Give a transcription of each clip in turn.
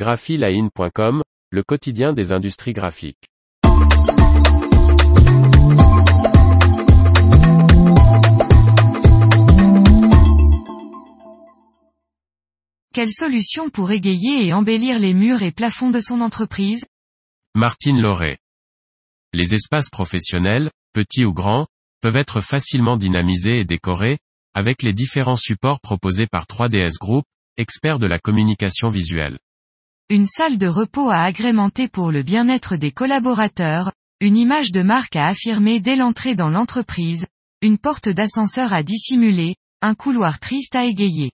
Graphiline.com, le quotidien des industries graphiques. Quelles solutions pour égayer et embellir les murs et plafonds de son entreprise ? Martine Lauret. Les espaces professionnels, petits ou grands, peuvent être facilement dynamisés et décorés, avec les différents supports proposés par 3DS Groupe, experts de la communication visuelle. Une salle de repos à agrémenter pour le bien-être des collaborateurs, une image de marque à affirmer dès l'entrée dans l'entreprise, une porte d'ascenseur à dissimuler, un couloir triste à égayer.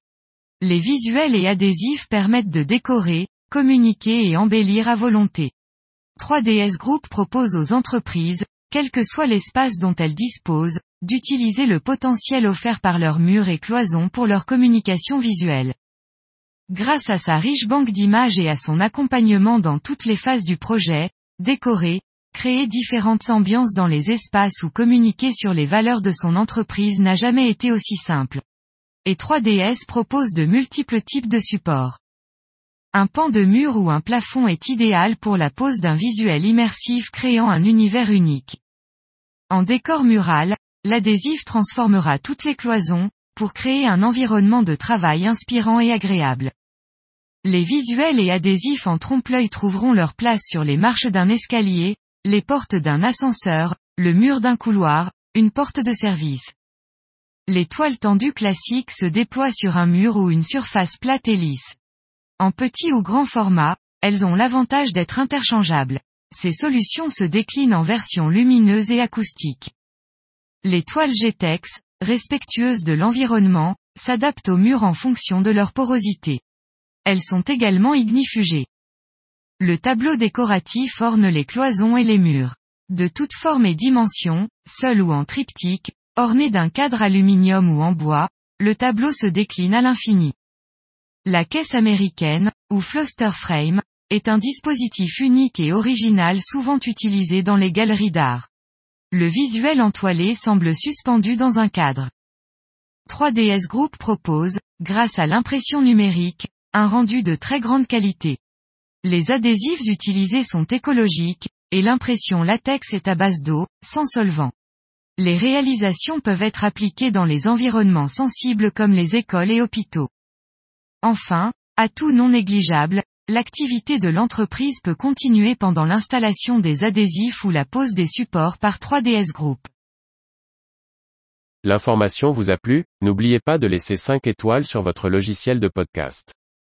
Les visuels et adhésifs permettent de décorer, communiquer et embellir à volonté. 3DS Groupe propose aux entreprises, quel que soit l'espace dont elles disposent, d'utiliser le potentiel offert par leurs murs et cloisons pour leur communication visuelle. Grâce à sa riche banque d'images et à son accompagnement dans toutes les phases du projet, décorer, créer différentes ambiances dans les espaces ou communiquer sur les valeurs de son entreprise n'a jamais été aussi simple. Et 3DS propose de multiples types de supports. Un pan de mur ou un plafond est idéal pour la pose d'un visuel immersif créant un univers unique. En décor mural, l'adhésif transformera toutes les cloisons, pour créer un environnement de travail inspirant et agréable. Les visuels et adhésifs en trompe-l'œil trouveront leur place sur les marches d'un escalier, les portes d'un ascenseur, le mur d'un couloir, une porte de service. Les toiles tendues classiques se déploient sur un mur ou une surface plate et lisse. En petit ou grand format, elles ont l'avantage d'être interchangeables. Ces solutions se déclinent en versions lumineuses et acoustiques. Les toiles G-Tex, respectueuses de l'environnement, s'adaptent aux murs en fonction de leur porosité. Elles sont également ignifugées. Le tableau décoratif orne les cloisons et les murs. De toutes formes et dimensions, seul ou en triptyque, orné d'un cadre aluminium ou en bois, le tableau se décline à l'infini. La caisse américaine, ou Fluster Frame, est un dispositif unique et original souvent utilisé dans les galeries d'art. Le visuel entoilé semble suspendu dans un cadre. 3DS Groupe propose, grâce à l'impression numérique, un rendu de très grande qualité. Les adhésifs utilisés sont écologiques, et l'impression latex est à base d'eau, sans solvant. Les réalisations peuvent être appliquées dans les environnements sensibles comme les écoles et hôpitaux. Enfin, atout non négligeable, l'activité de l'entreprise peut continuer pendant l'installation des adhésifs ou la pose des supports par 3DS Groupe. L'information vous a plu, n'oubliez pas de laisser 5 étoiles sur votre logiciel de podcast.